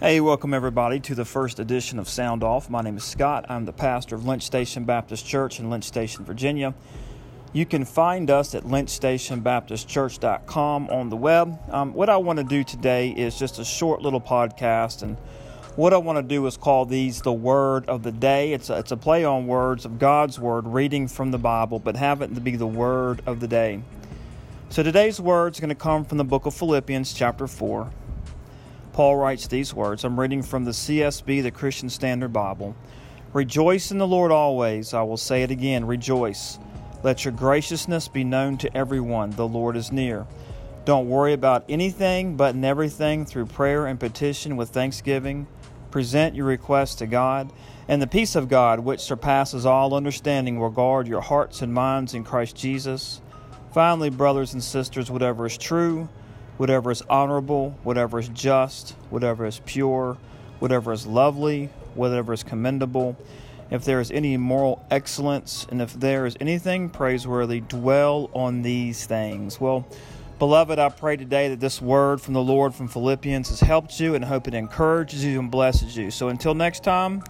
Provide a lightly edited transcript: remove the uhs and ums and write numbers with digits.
Hey, welcome everybody to the first edition of Sound Off. My name is Scott. I'm the pastor of Lynch Station Baptist Church in Lynch Station, Virginia. You can find us at lynchstationbaptistchurch.com on the web. What I want to do today is just a short little podcast, and what I want to do is call these the Word of the Day. It's a play on words of God's Word, reading from the Bible, but have it to be the Word of the Day. So today's word is going to come from the book of Philippians chapter 4. Paul writes these words. I'm reading from the CSB, the Christian Standard Bible. Rejoice in the Lord always. I will say it again, rejoice. Let your graciousness be known to everyone. The Lord is near. Don't worry about anything, but in everything, through prayer and petition with thanksgiving, present your requests to God. And the peace of God, which surpasses all understanding, will guard your hearts and minds in Christ Jesus. Finally, brothers and sisters, whatever is true, whatever is honorable, whatever is just, whatever is pure, whatever is lovely, whatever is commendable, if there is any moral excellence, and if there is anything praiseworthy, dwell on these things. Well, beloved, I pray today that this word from the Lord from Philippians has helped you, and hope it encourages you and blesses you. So until next time.